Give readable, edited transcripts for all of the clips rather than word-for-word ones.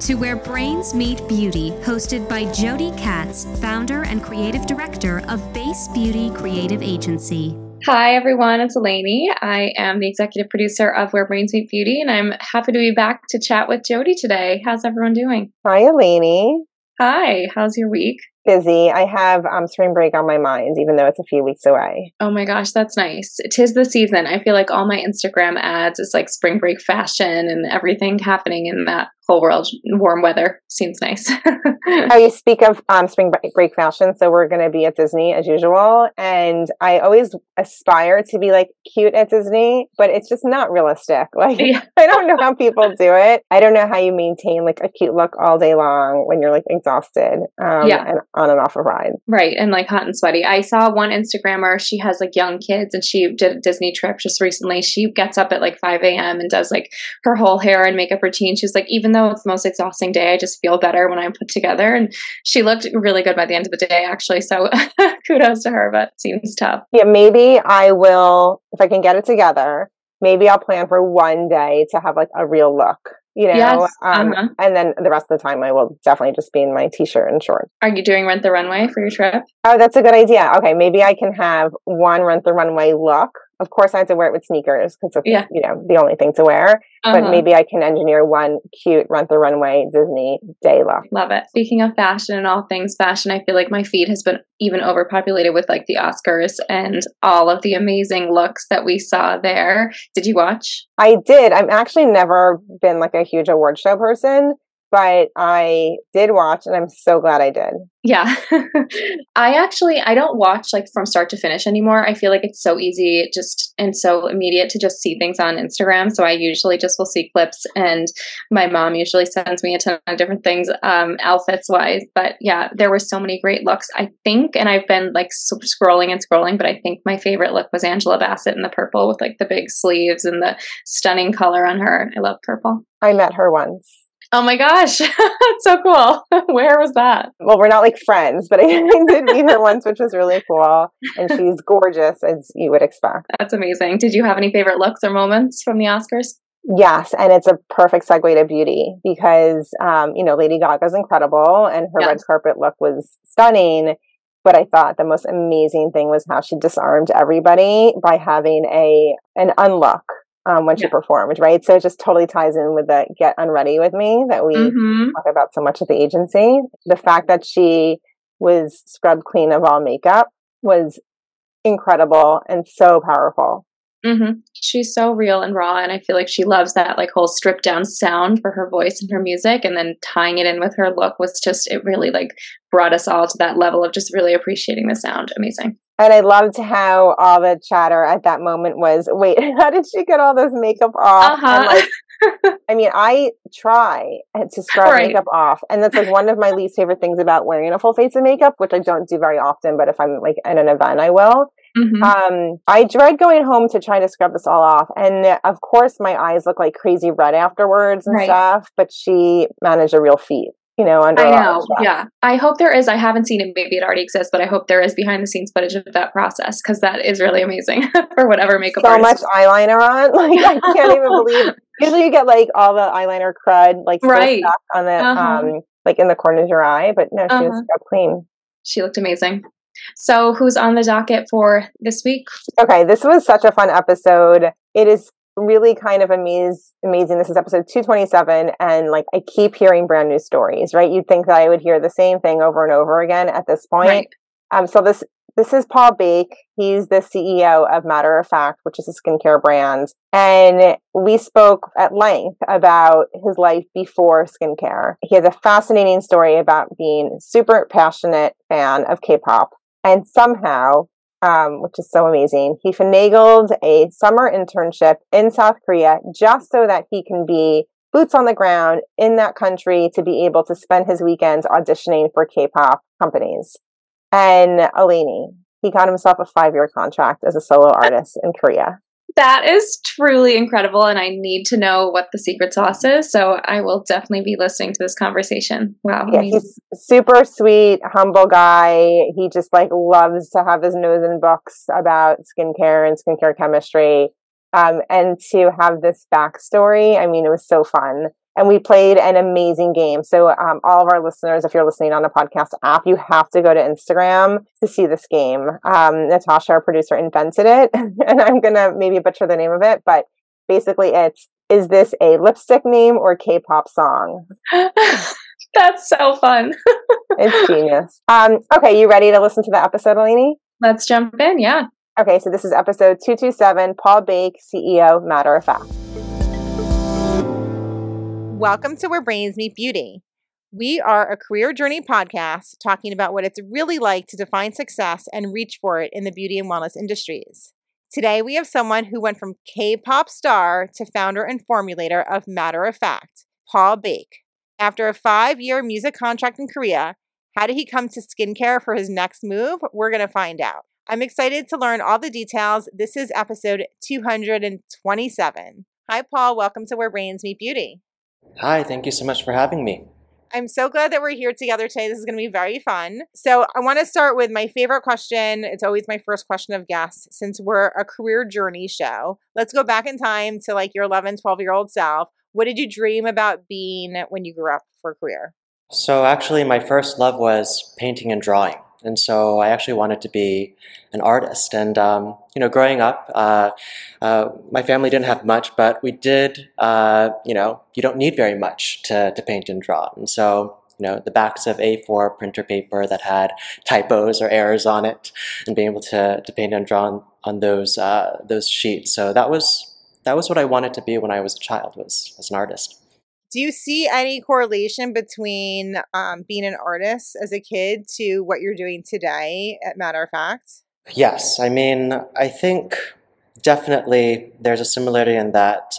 to Where Brains Meet Beauty, hosted by Jody Katz, founder and creative director of Base Beauty Creative Agency. Hi, everyone. It's Eleni. I am the executive producer of Where Brains Meet Beauty, and I'm happy to be back to chat with Jody today. How's everyone doing? Hi, Eleni. Hi. How's your week? Busy. I have spring break on my mind, even though it's a few weeks away. Oh my gosh, that's nice. 'Tis the season. I feel like all my Instagram ads is like spring break fashion and everything happening in that whole world. Warm weather seems nice. Oh, you speak of spring break fashion. So we're going to be at Disney as usual. And I always aspire to be like cute at Disney, but it's just not realistic. Like, yeah. I don't know how people do it. I don't know how you maintain like a cute look all day long when you're like exhausted. And on and off a ride. Right. And like hot and sweaty. I saw one Instagrammer, she has like young kids and she did a Disney trip just recently. She gets up at like 5 a.m. and does like her whole hair and makeup routine. She's like, even though it's the most exhausting day, I just feel better when I'm put together. And she looked really good by the end of the day, actually. So kudos to her, but it seems tough. Yeah, maybe I will, if I can get it together, maybe I'll plan for one day to have like a real look. You know, yes. And then the rest of the time I will definitely just be in my t-shirt and shorts. Are you doing Rent the Runway for your trip? Oh, that's a good idea. Okay. Maybe I can have one Rent the Runway look. Of course I have to wear it with sneakers because it's, you know, the only thing to wear, but maybe I can engineer one cute Rent the Runway Disney day look. Love it. Speaking of fashion and all things fashion, I feel like my feed has been even overpopulated with like the Oscars and all of the amazing looks that we saw there. Did you watch? I did. I've actually never been like a huge award show person, but I did watch and I'm so glad I did. Yeah. I don't watch like from start to finish anymore. I feel like it's so easy just and so immediate to just see things on Instagram. So I usually just will see clips and my mom usually sends me a ton of different things, outfits wise. But yeah, there were so many great looks, I think. And I've been like scrolling, but I think my favorite look was Angela Bassett in the purple with like the big sleeves and the stunning color on her. I love purple. I met her once. Oh my gosh. That's so cool. Where was that? Well, we're not like friends, but I did meet her once, which was really cool. And she's gorgeous, as you would expect. That's amazing. Did you have any favorite looks or moments from the Oscars? Yes. And it's a perfect segue to beauty because, you know, Lady Gaga's incredible and her red carpet look was stunning. But I thought the most amazing thing was how she disarmed everybody by having an unlook. When she performed, right? So it just totally ties in with the Get Unready With Me that we talk about so much at the agency. The fact that she was scrubbed clean of all makeup was incredible and so powerful. Mm-hmm. She's so real and raw. And I feel like she loves that like whole stripped down sound for her voice and her music. And then tying it in with her look was just, it really like brought us all to that level of just really appreciating the sound. Amazing. And I loved how all the chatter at that moment was, wait, how did she get all this makeup off? And like, I mean, I try to scrub makeup off. And that's like one of my least favorite things about wearing a full face of makeup, which I don't do very often. But if I'm like at an event, I will. Mm-hmm. I dread going home to try to scrub this all off. And of course, my eyes look like crazy red afterwards and stuff. But she managed a real feat. You know, I know. Yeah. I hope there is. I haven't seen it. Maybe it already exists, but I hope there is behind the scenes footage of that process because that is really amazing for whatever makeup. So much eyeliner on. Like, I can't even believe. Usually you get like all the eyeliner crud, like stuck on the, like in the corner of your eye, but no, she was so clean. She looked amazing. So who's on the docket for this week? Okay. This was such a fun episode. It is really kind of amazing. This is episode 227. And like, I keep hearing brand new stories, right? You'd think that I would hear the same thing over and over again at this point. Right. So this is Paul Baek. He's the CEO of Matter of Fact, which is a skincare brand. And we spoke at length about his life before skincare. He has a fascinating story about being super passionate fan of K-pop. And somehow, which is so amazing, he finagled a summer internship in South Korea just so that he can be boots on the ground in that country to be able to spend his weekends auditioning for K-pop companies. And Eleni, he got himself a 5-year contract as a solo artist in Korea. That is truly incredible. And I need to know what the secret sauce is. So I will definitely be listening to this conversation. Wow. Yeah, he's super sweet, humble guy. He just like loves to have his nose in books about skincare and skincare chemistry. And to have this backstory, I mean, it was so fun. And we played an amazing game. So all of our listeners, if you're listening on the podcast app, you have to go to Instagram to see this game. Natasha, our producer, invented it. And I'm going to maybe butcher the name of it. But basically it's, is this a lipstick name or K-pop song? That's so fun. It's genius. Okay, you ready to listen to the episode, Eleni? Let's jump in, yeah. Okay, so this is episode 227, Paul Baek, CEO, Matter of Fact. Welcome to Where Brains Meet Beauty. We are a career journey podcast talking about what it's really like to define success and reach for it in the beauty and wellness industries. Today, we have someone who went from K-pop star to founder and formulator of Matter of Fact, Paul Baek. After a 5-year music contract in Korea, how did he come to skincare for his next move? We're going to find out. I'm excited to learn all the details. This is episode 227. Hi, Paul. Welcome to Where Brains Meet Beauty. Hi, thank you so much for having me. I'm so glad that we're here together today. This is going to be very fun. So I want to start with my favorite question. It's always my first question of guests. Since we're a career journey show, let's go back in time to like your 11, 12-year-old self. What did you dream about being when you grew up for a career? So actually, my first love was painting and drawing. And so I actually wanted to be an artist. And, growing up, my family didn't have much, but we did, you don't need very much to paint and draw. And so, the backs of A4 printer paper that had typos or errors on it and being able to paint and draw on those sheets. So that was what I wanted to be when I was a child, was as an artist. Do you see any correlation between being an artist as a kid to what you're doing today at Matter of Fact? Yes. I mean, I think definitely there's a similarity in that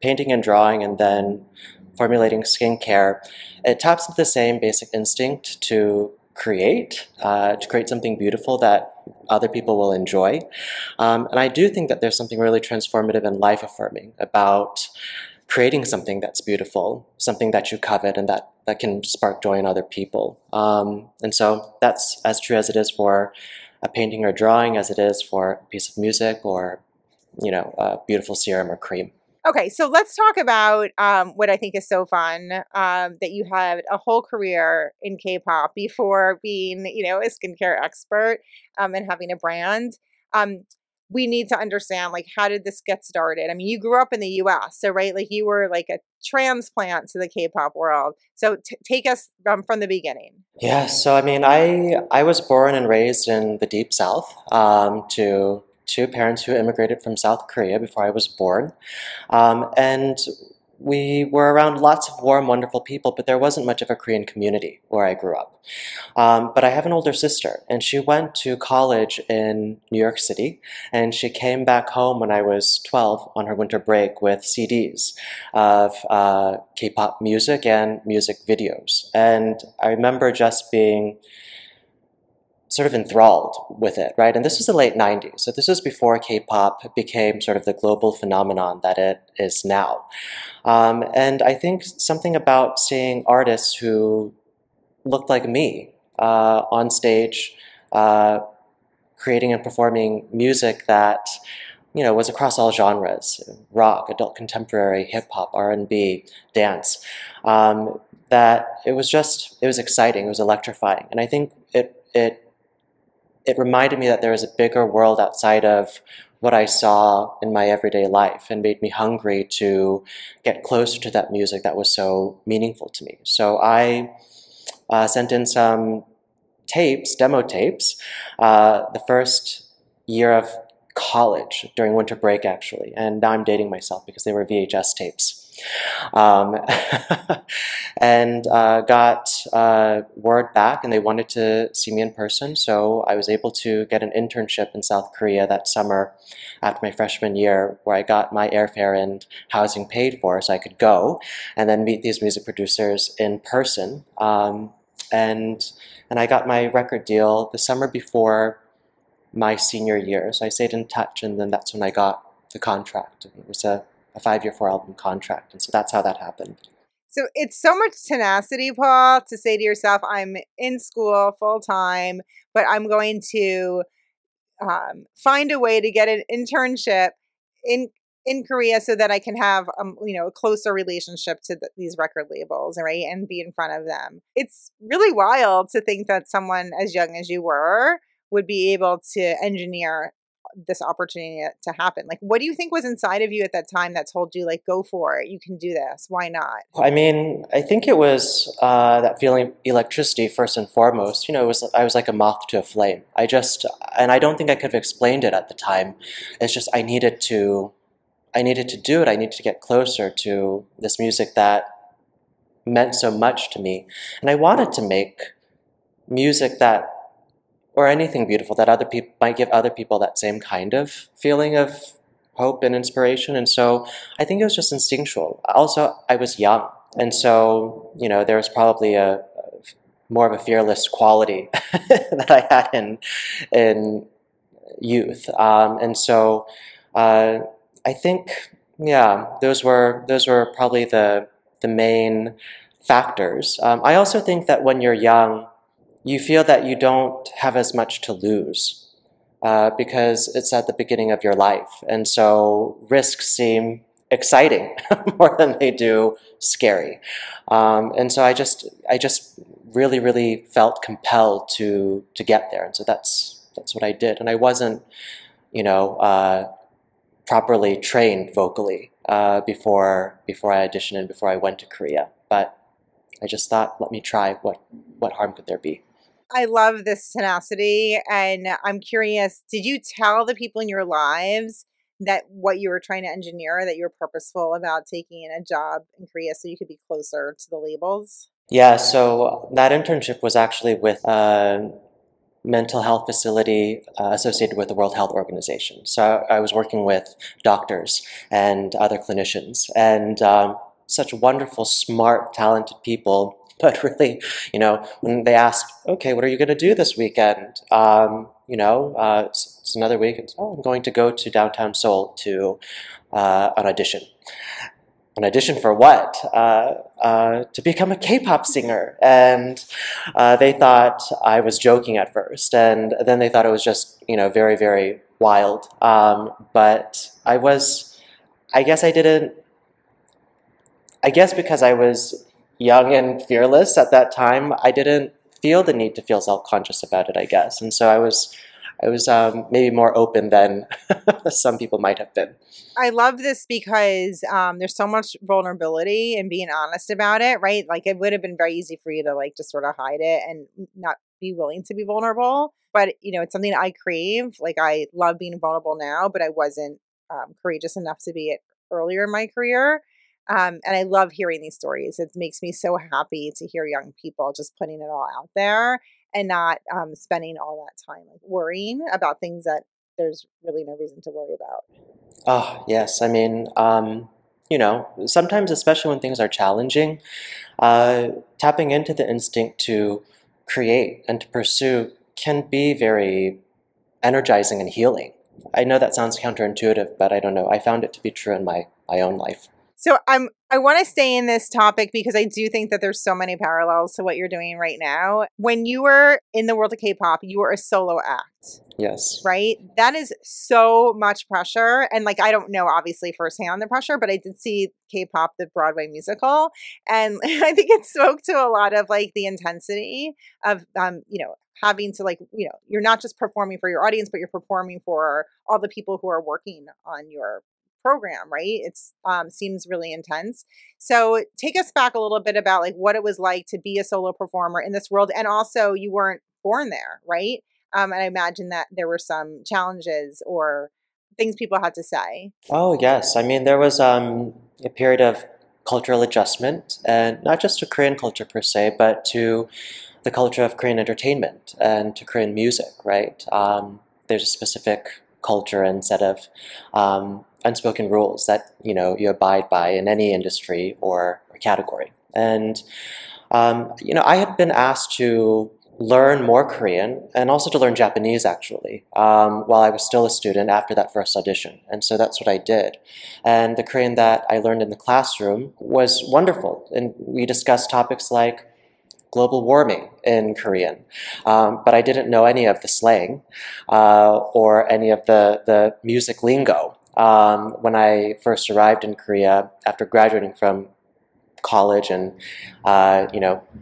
painting and drawing and then formulating skincare, it taps into the same basic instinct to create something beautiful that other people will enjoy. And I do think that there's something really transformative and life-affirming about creating something that's beautiful, something that you covet and that can spark joy in other people. And so that's as true as it is for a painting or drawing as it is for a piece of music or, a beautiful serum or cream. Okay, so let's talk about what I think is so fun, that you had a whole career in K-pop before being, a skincare expert and having a brand. We need to understand, how did this get started? I mean, you grew up in the U.S., so, right, you were, a transplant to the K-pop world. So take us from the beginning. Yeah, so, I was born and raised in the Deep South to two parents who immigrated from South Korea before I was born. And we were around lots of warm, wonderful people, but there wasn't much of a Korean community where I grew up. But I have an older sister, and she went to college in New York City, and she came back home when I was 12 on her winter break with CDs of K-pop music and music videos. And I remember just being sort of enthralled with it, right? And this was the late 90s. So this was before K-pop became sort of the global phenomenon that it is now. And I think something about seeing artists who looked like me on stage, creating and performing music that, was across all genres, rock, adult contemporary, hip-hop, R&B, dance, that it was exciting, it was electrifying. And I think it reminded me that there was a bigger world outside of what I saw in my everyday life and made me hungry to get closer to that music that was so meaningful to me. So I sent in some demo tapes, the first year of college during winter break, actually. And now I'm dating myself because they were VHS tapes. And got word back, and they wanted to see me in person, so I was able to get an internship in South Korea that summer after my freshman year, where I got my airfare and housing paid for so I could go and then meet these music producers in person. And I got my record deal the summer before my senior year, so I stayed in touch, and then that's when I got the contract. It was a 5-year, 4-album contract. And so that's how that happened. So it's so much tenacity, Paul, to say to yourself, I'm in school full time, but I'm going to find a way to get an internship in in Korea so that I can have, a closer relationship to these record labels, right? And be in front of them. It's really wild to think that someone as young as you were would be able to engineer this opportunity to happen. Like, what do you think was inside of you at that time that told you, like, go for it, you can do this, why not? I mean, I think it was that feeling of electricity first and foremost. You know, I was like a moth to a flame. I don't think I could have explained it at the time. It's just I needed to do it. I needed to get closer to this music that meant so much to me. And I wanted to make music that, or anything beautiful that other people might give other people that same kind of feeling of hope and inspiration. And so I think it was just instinctual. Also, I was young. And so, there was probably a more of a fearless quality that I had in youth. And so I think, yeah, those were probably the main factors. I also think that when you're young, you feel that you don't have as much to lose because it's at the beginning of your life. And so risks seem exciting more than they do scary. And so I just really, really felt compelled to get there. And so that's what I did. And I wasn't, properly trained vocally before I auditioned and before I went to Korea. But I just thought, let me try. What harm could there be? I love this tenacity, and I'm curious, did you tell the people in your lives that what you were trying to engineer, that you were purposeful about taking a job in Korea so you could be closer to the labels? Yeah, so that internship was actually with a mental health facility associated with the World Health Organization. So I was working with doctors and other clinicians, and such wonderful, smart, talented people. But really, when they ask, okay, what are you going to do this weekend? It's another week. It's, I'm going to go to downtown Seoul to an audition. An audition for what? To become a K-pop singer. And they thought I was joking at first. And then they thought it was just, very, very wild. But I guess because I was young and fearless at that time, I didn't feel the need to feel self-conscious about it, I guess. And so I was maybe more open than some people might have been. I love this because there's so much vulnerability and being honest about it, right? Like, it would have been very easy for you to just sort of hide it and not be willing to be vulnerable. But, it's something I crave. Like, I love being vulnerable now, but I wasn't courageous enough to be it earlier in my career. And I love hearing these stories. It makes me so happy to hear young people just putting it all out there and not spending all that time worrying about things that there's really no reason to worry about. Oh, yes. I mean, sometimes, especially when things are challenging, tapping into the instinct to create and to pursue can be very energizing and healing. I know that sounds counterintuitive, but I don't know. I found it to be true in my own life. So I want to stay in this topic because I do think that there's so many parallels to what you're doing right now. When you were in the world of K-pop, you were a solo act. Yes. Right? That is so much pressure. And I don't know, obviously, firsthand the pressure, but I did see K-pop, the Broadway musical. And I think it spoke to a lot of the intensity of, having to you're not just performing for your audience, but you're performing for all the people who are working on your program, right? It's seems really intense. So take us back a little bit about what it was like to be a solo performer in this world, and also you weren't born there, right? And I imagine that there were some challenges or things people had to say. Oh yes, I mean there was a period of cultural adjustment, and not just to Korean culture per se, but to the culture of Korean entertainment and to Korean music, right? There's a specific culture and set of unspoken rules that you abide by in any industry or category. And I had been asked to learn more Korean and also to learn Japanese actually while I was still a student after that first audition. And so that's what I did. And the Korean that I learned in the classroom was wonderful. And we discussed topics like global warming in Korean. But I didn't know any of the slang or any of the music lingo. when I first arrived in Korea after graduating from college and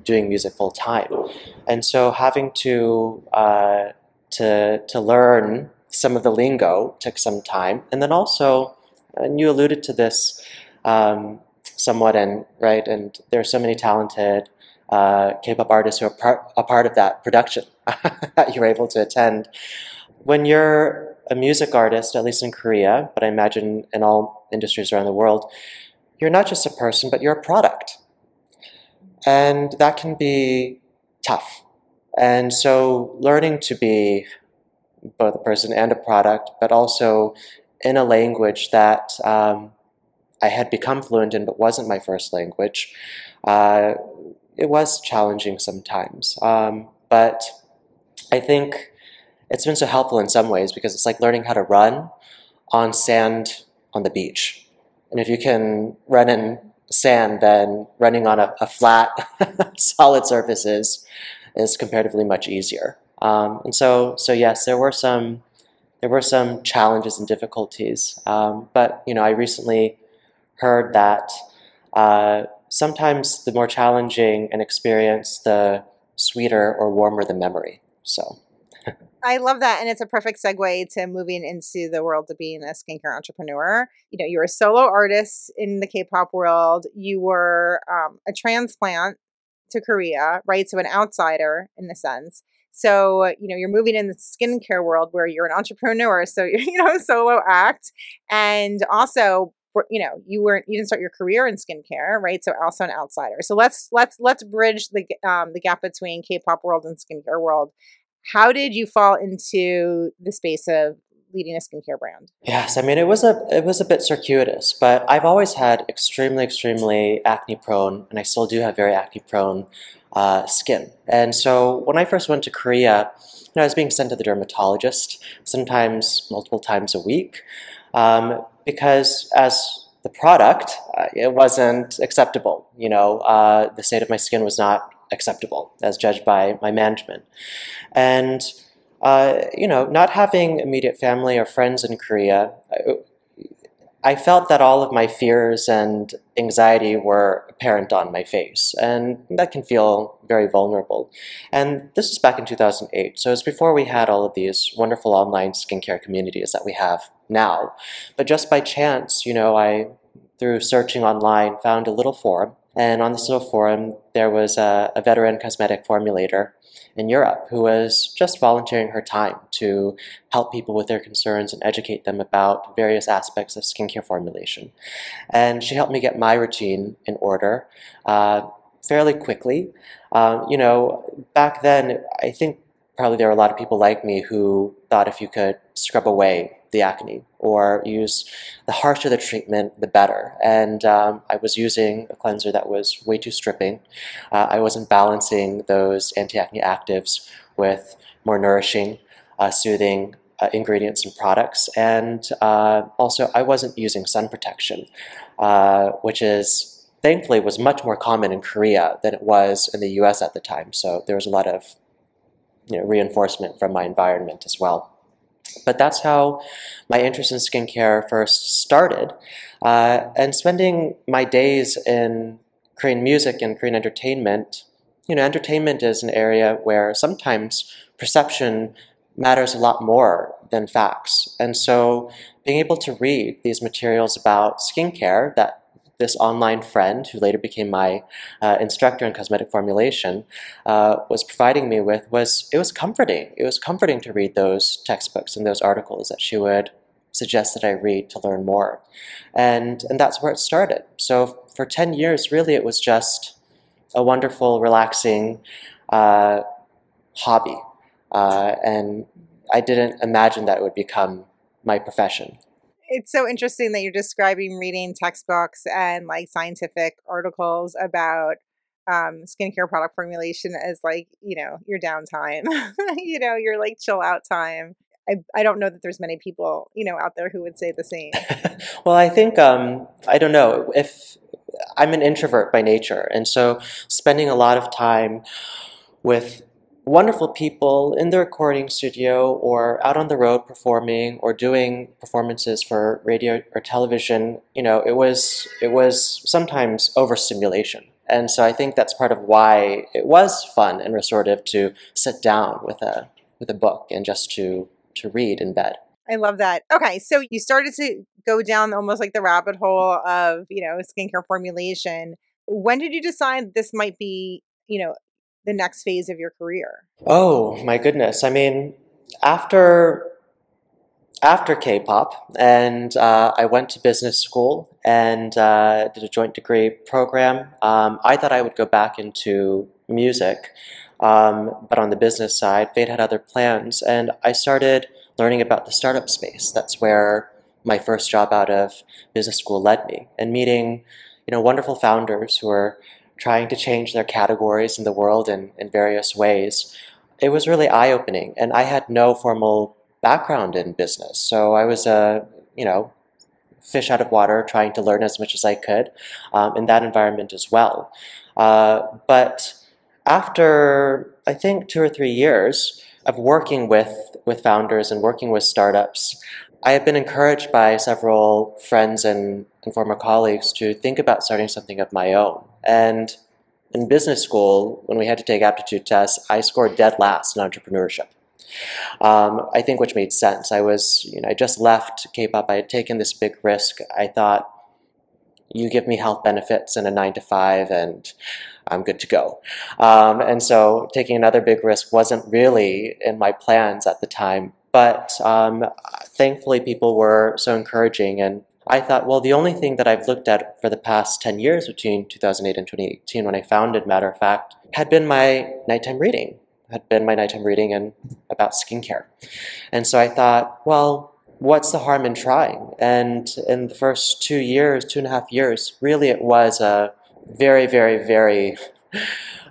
doing music full time. And so having to learn some of the lingo took some time. And then also, and you alluded to this somewhat, and right, and there are so many talented K-pop artists who are a part of that production that you were able to attend. When you're a music artist, at least in Korea, but I imagine in all industries around the world, you're not just a person, but you're a product. And that can be tough. And so learning to be both a person and a product, but also in a language that I had become fluent in but wasn't my first language, it was challenging sometimes. But I think it's been so helpful in some ways, because it's like learning how to run on sand on the beach. And if you can run in sand, then running on a flat, solid surface is comparatively much easier. And so yes, there were some challenges and difficulties. But I recently heard that sometimes the more challenging an experience, the sweeter or warmer the memory. So. I love that. And it's a perfect segue to moving into the world of being a skincare entrepreneur. You were a solo artist in the K-pop world. You were a transplant to Korea, right? So an outsider in a sense. So, you're moving in the skincare world where you're an entrepreneur. So, solo act. And also, you didn't start your career in skincare, right? So also an outsider. So let's bridge the gap between K-pop world and skincare world. How did you fall into the space of leading a skincare brand? Yes, it was a bit circuitous, but I've always had extremely, extremely acne-prone, and I still do have very acne-prone skin. And so when I first went to Korea, I was being sent to the dermatologist, sometimes multiple times a week, because as the product, it wasn't acceptable. The state of my skin was not acceptable as judged by my management. And, not having immediate family or friends in Korea, I felt that all of my fears and anxiety were apparent on my face. And that can feel very vulnerable. And this is back in 2008. So it's before we had all of these wonderful online skincare communities that we have now. But just by chance, I, through searching online, found a little forum. And on the SILF Forum, there was a veteran cosmetic formulator in Europe who was just volunteering her time to help people with their concerns and educate them about various aspects of skincare formulation. And she helped me get my routine in order fairly quickly. Back then, I think probably there were a lot of people like me who thought if you could scrub away the acne or use the harsher the treatment, the better. And I was using a cleanser that was way too stripping. I wasn't balancing those anti-acne actives with more nourishing, soothing ingredients and products. And also I wasn't using sun protection, which is thankfully was much more common in Korea than it was in the US at the time. So there was a lot of reinforcement from my environment as well. But that's how my interest in skincare first started. And spending my days in Korean music and Korean entertainment, entertainment is an area where sometimes perception matters a lot more than facts. And so being able to read these materials about skincare that this online friend, who later became my instructor in cosmetic formulation, was providing me with, was comforting. It was comforting to read those textbooks and those articles that she would suggest that I read to learn more. And that's where it started. So for 10 years, really, it was just a wonderful, relaxing hobby. And I didn't imagine that it would become my profession. It's so interesting that you're describing reading textbooks and scientific articles about skincare product formulation as your downtime, your chill out time. I don't know that there's many people, out there who would say the same. Well, I think, I don't know if I'm an introvert by nature. And so spending a lot of time with wonderful people in the recording studio or out on the road performing or doing performances for radio or television. You know, it was sometimes overstimulation. And so I think that's part of why it was fun and restorative to sit down with a book and just to read in bed. I love that. Okay, so you started to go down almost like the rabbit hole of, you know, skincare formulation. When did you decide this might be, you know, the next phase of your career? Oh, my goodness. I mean, after K-pop, and I went to business school and did a joint degree program. I thought I would go back into music, but on the business side, fate had other plans, and I started learning about the startup space. That's where my first job out of business school led me, and meeting, you know, wonderful founders who are trying to change their categories in the world in various ways. It was really eye-opening, and I had no formal background in business. So I was a, you know, fish out of water trying to learn as much as I could in that environment as well. But after, I think, 2 or 3 years of working with founders and working with startups, I have been encouraged by several friends and former colleagues to think about starting something of my own. And in business school, when we had to take aptitude tests, I scored dead last in entrepreneurship. I think which made sense. I was, you know, I just left K-pop. I had taken this big risk. I thought, you give me health benefits and a 9-to-5 and I'm good to go. And so taking another big risk wasn't really in my plans at the time. But thankfully, people were so encouraging. And I thought, well, the only thing that I've looked at for the past 10 years between 2008 and 2018, when I founded Matter of Fact, had been my nighttime reading and about skincare. And so I thought, well, what's the harm in trying? And in the first 2.5 years, really it was a very, very, very,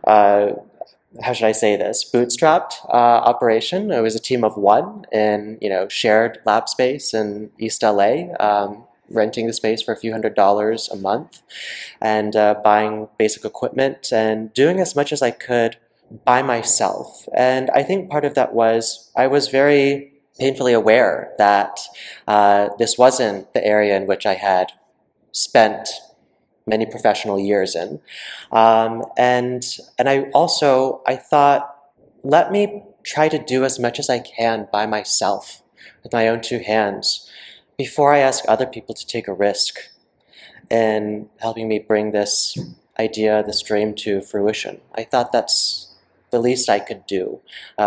how should I say this, bootstrapped operation. It was a team of one in, you know, shared lab space in East LA, renting the space for a few $100s a month and buying basic equipment and doing as much as I could by myself. And I think part of that was I was very painfully aware that this wasn't the area in which I had spent many professional years in. And I thought, let me try to do as much as I can by myself with my own two hands before I ask other people to take a risk in helping me bring this idea, this dream to fruition. I thought that's the least I could do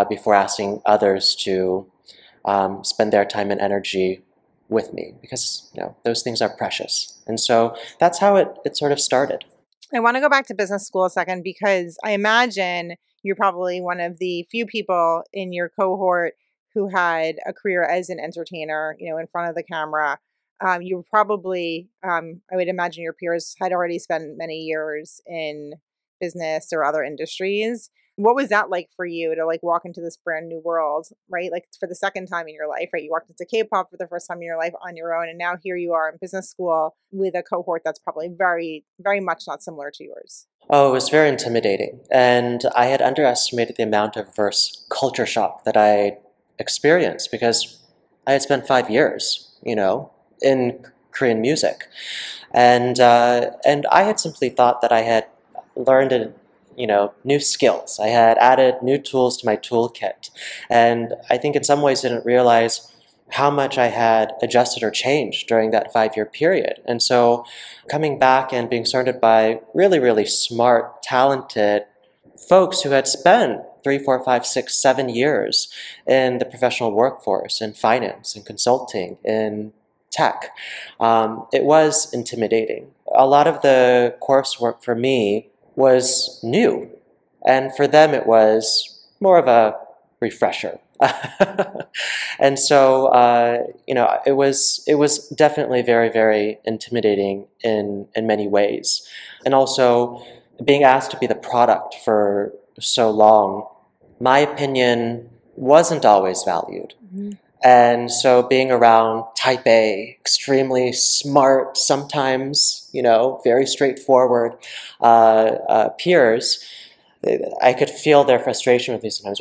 before asking others to spend their time and energy with me, because, you know, those things are precious. And so that's how it sort of started. I want to go back to business school a second, because I imagine you're probably one of the few people in your cohort who had a career as an entertainer, you know, in front of the camera. You were probably, I would imagine your peers had already spent many years in business or other industries. What was that like for you to like walk into this brand new world, right? Like for the second time in your life, right? You walked into K-pop for the first time in your life on your own. And now here you are in business school with a cohort that's probably very, very much not similar to yours. Oh, it was very intimidating. And I had underestimated the amount of reverse culture shock that I experienced, because I had spent 5 years, you know, in Korean music. And I had simply thought that I had learned it, you know, new skills. I had added new tools to my toolkit. And I think in some ways didn't realize how much I had adjusted or changed during that 5-year period. And so coming back and being surrounded by really, really smart, talented folks who had spent 3, 4, 5, 6, 7 years in the professional workforce, in finance, in consulting, in tech, it was intimidating. A lot of the coursework for me was new. And for them, it was more of a refresher. And so, you know, it was definitely very, very intimidating in many ways. And also being asked to be the product for so long, my opinion wasn't always valued. Mm-hmm. And so being around type A, extremely smart, sometimes, you know, very straightforward peers, I could feel their frustration with me sometimes.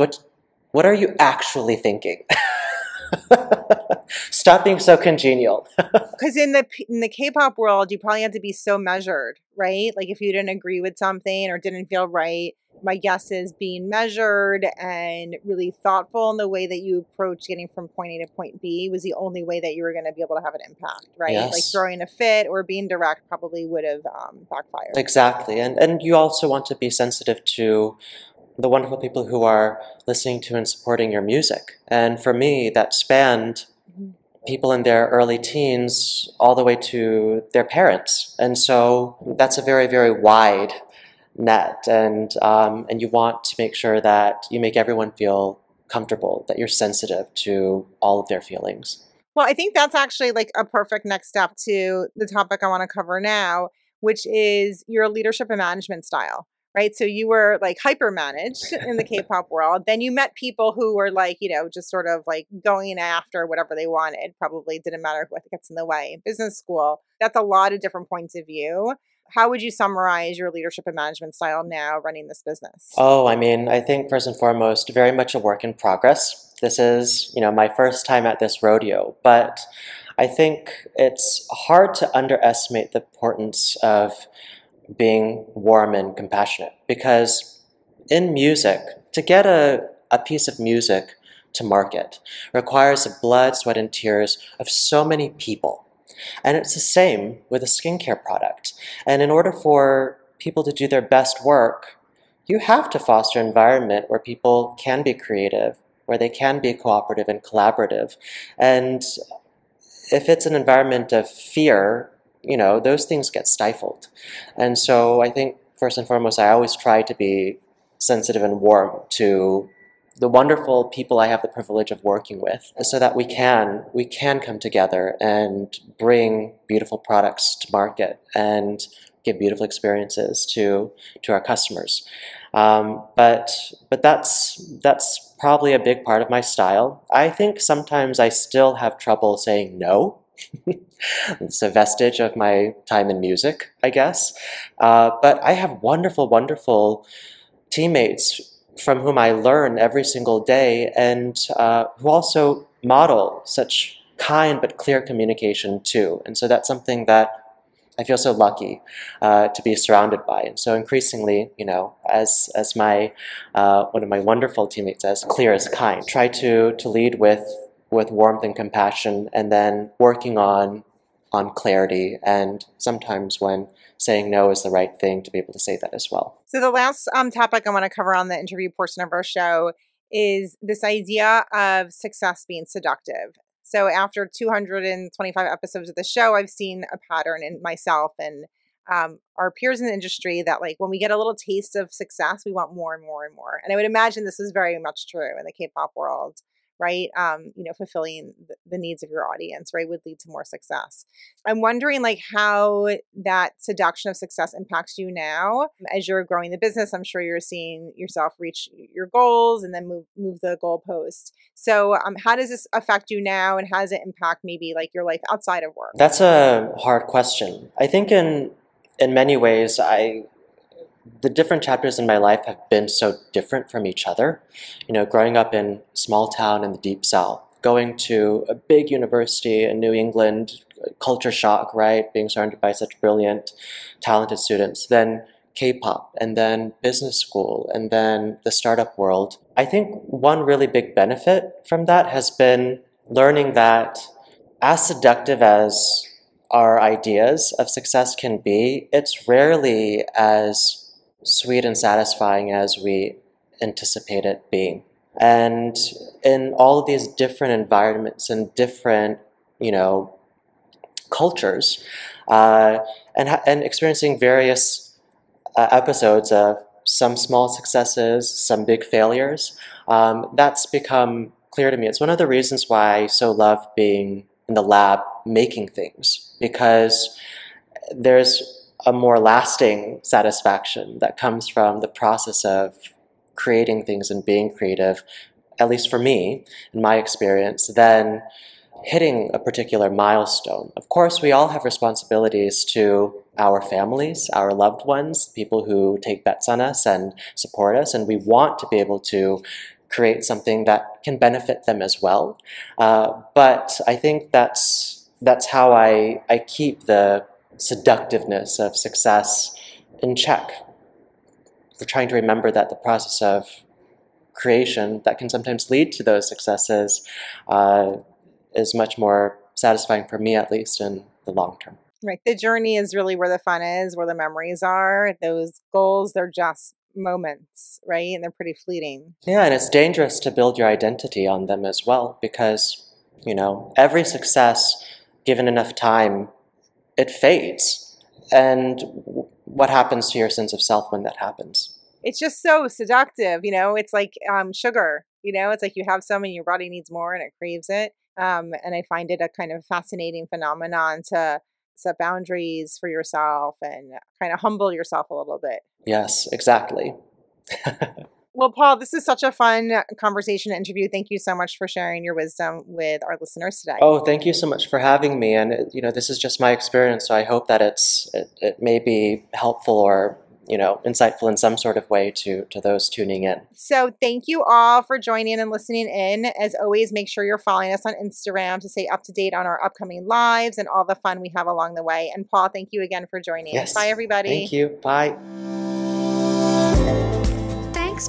What are you actually thinking? Stop being so congenial. Because in the K-pop world, you probably had to be so measured, right? Like if you didn't agree with something or didn't feel right, my guess is being measured and really thoughtful in the way that you approach getting from point A to point B was the only way that you were going to be able to have an impact, right? Yes. Like throwing a fit or being direct probably would have backfired. Exactly. And you also want to be sensitive to the wonderful people who are listening to and supporting your music. And for me, that spanned people in their early teens all the way to their parents. And so that's a very, very wide net. And you want to make sure that you make everyone feel comfortable, that you're sensitive to all of their feelings. Well, I think that's actually like a perfect next step to the topic I want to cover now, which is your leadership and management style. Right. So you were like hyper managed in the K-pop world. Then you met people who were like, you know, just sort of like going after whatever they wanted. Probably didn't matter what gets in the way in business school. That's a lot of different points of view. How would you summarize your leadership and management style now running this business? Oh, I mean, I think first and foremost, very much a work in progress. This is, you know, my first time at this rodeo, but I think it's hard to underestimate the importance of being warm and compassionate, because in music, to get a piece of music to market requires the blood, sweat, and tears of so many people. And it's the same with a skincare product. And in order for people to do their best work, you have to foster an environment where people can be creative, where they can be cooperative and collaborative. And if it's an environment of fear, you know, those things get stifled. And so I think first and foremost, I always try to be sensitive and warm to the wonderful people I have the privilege of working with, so that we can come together and bring beautiful products to market and give beautiful experiences to our customers. But that's probably a big part of my style. I think sometimes I still have trouble saying no. It's a vestige of my time in music, I guess. But I have wonderful, wonderful teammates from whom I learn every single day, and who also model such kind but clear communication too. And so that's something that I feel so lucky to be surrounded by. And so increasingly, you know, as my one of my wonderful teammates says, clear as kind. Try to lead with warmth and compassion, and then working on clarity, and sometimes when saying no is the right thing, to be able to say that as well. So the last topic I want to cover on the interview portion of our show is this idea of success being seductive. So after 225 episodes of the show, I've seen a pattern in myself and our peers in the industry that like when we get a little taste of success, we want more and more and more. And I would imagine this is very much true in the K-pop world. Right? You know, fulfilling the needs of your audience, right, would lead to more success. I'm wondering like how that seduction of success impacts you now as you're growing the business. I'm sure you're seeing yourself reach your goals and then move the goalpost. So how does this affect you now, and how does it impact maybe like your life outside of work? That's a hard question. I think in many ways, the different chapters in my life have been so different from each other. You know, growing up in small town in the Deep South, going to a big university in New England, culture shock, right? Being surrounded by such brilliant, talented students. Then K-pop, and then business school, and then the startup world. I think one really big benefit from that has been learning that as seductive as our ideas of success can be, it's rarely as sweet and satisfying as we anticipate it being. And in all of these different environments and different, you know, cultures, and experiencing various episodes of some small successes, some big failures, that's become clear to me. It's one of the reasons why I so love being in the lab making things, because there's a more lasting satisfaction that comes from the process of creating things and being creative, at least for me, in my experience, than hitting a particular milestone. Of course, we all have responsibilities to our families, our loved ones, people who take bets on us and support us, and we want to be able to create something that can benefit them as well. But I think that's how I keep the seductiveness of success in check. We're trying to remember that the process of creation that can sometimes lead to those successes is much more satisfying for me, at least in the long term. Right. The journey is really where the fun is, where the memories are. Those goals, they're just moments, right? And they're pretty fleeting. Yeah, and it's dangerous to build your identity on them as well, because, you know, every success, given enough time, it fades. And what happens to your sense of self when that happens? It's just so seductive, you know, it's like sugar, you know, it's like you have some and your body needs more and it craves it. And I find it a kind of fascinating phenomenon to set boundaries for yourself and kind of humble yourself a little bit. Yes, exactly. Well, Paul, this is such a fun conversation and interview. Thank you so much for sharing your wisdom with our listeners today. Oh, thank you so much for having me. And, you know, this is just my experience, so I hope that it may be helpful or, you know, insightful in some sort of way to those tuning in. So thank you all for joining and listening in. As always, make sure you're following us on Instagram to stay up to date on our upcoming lives and all the fun we have along the way. And Paul, thank you again for joining. Yes. Bye, everybody. Thank you. Bye. Thanks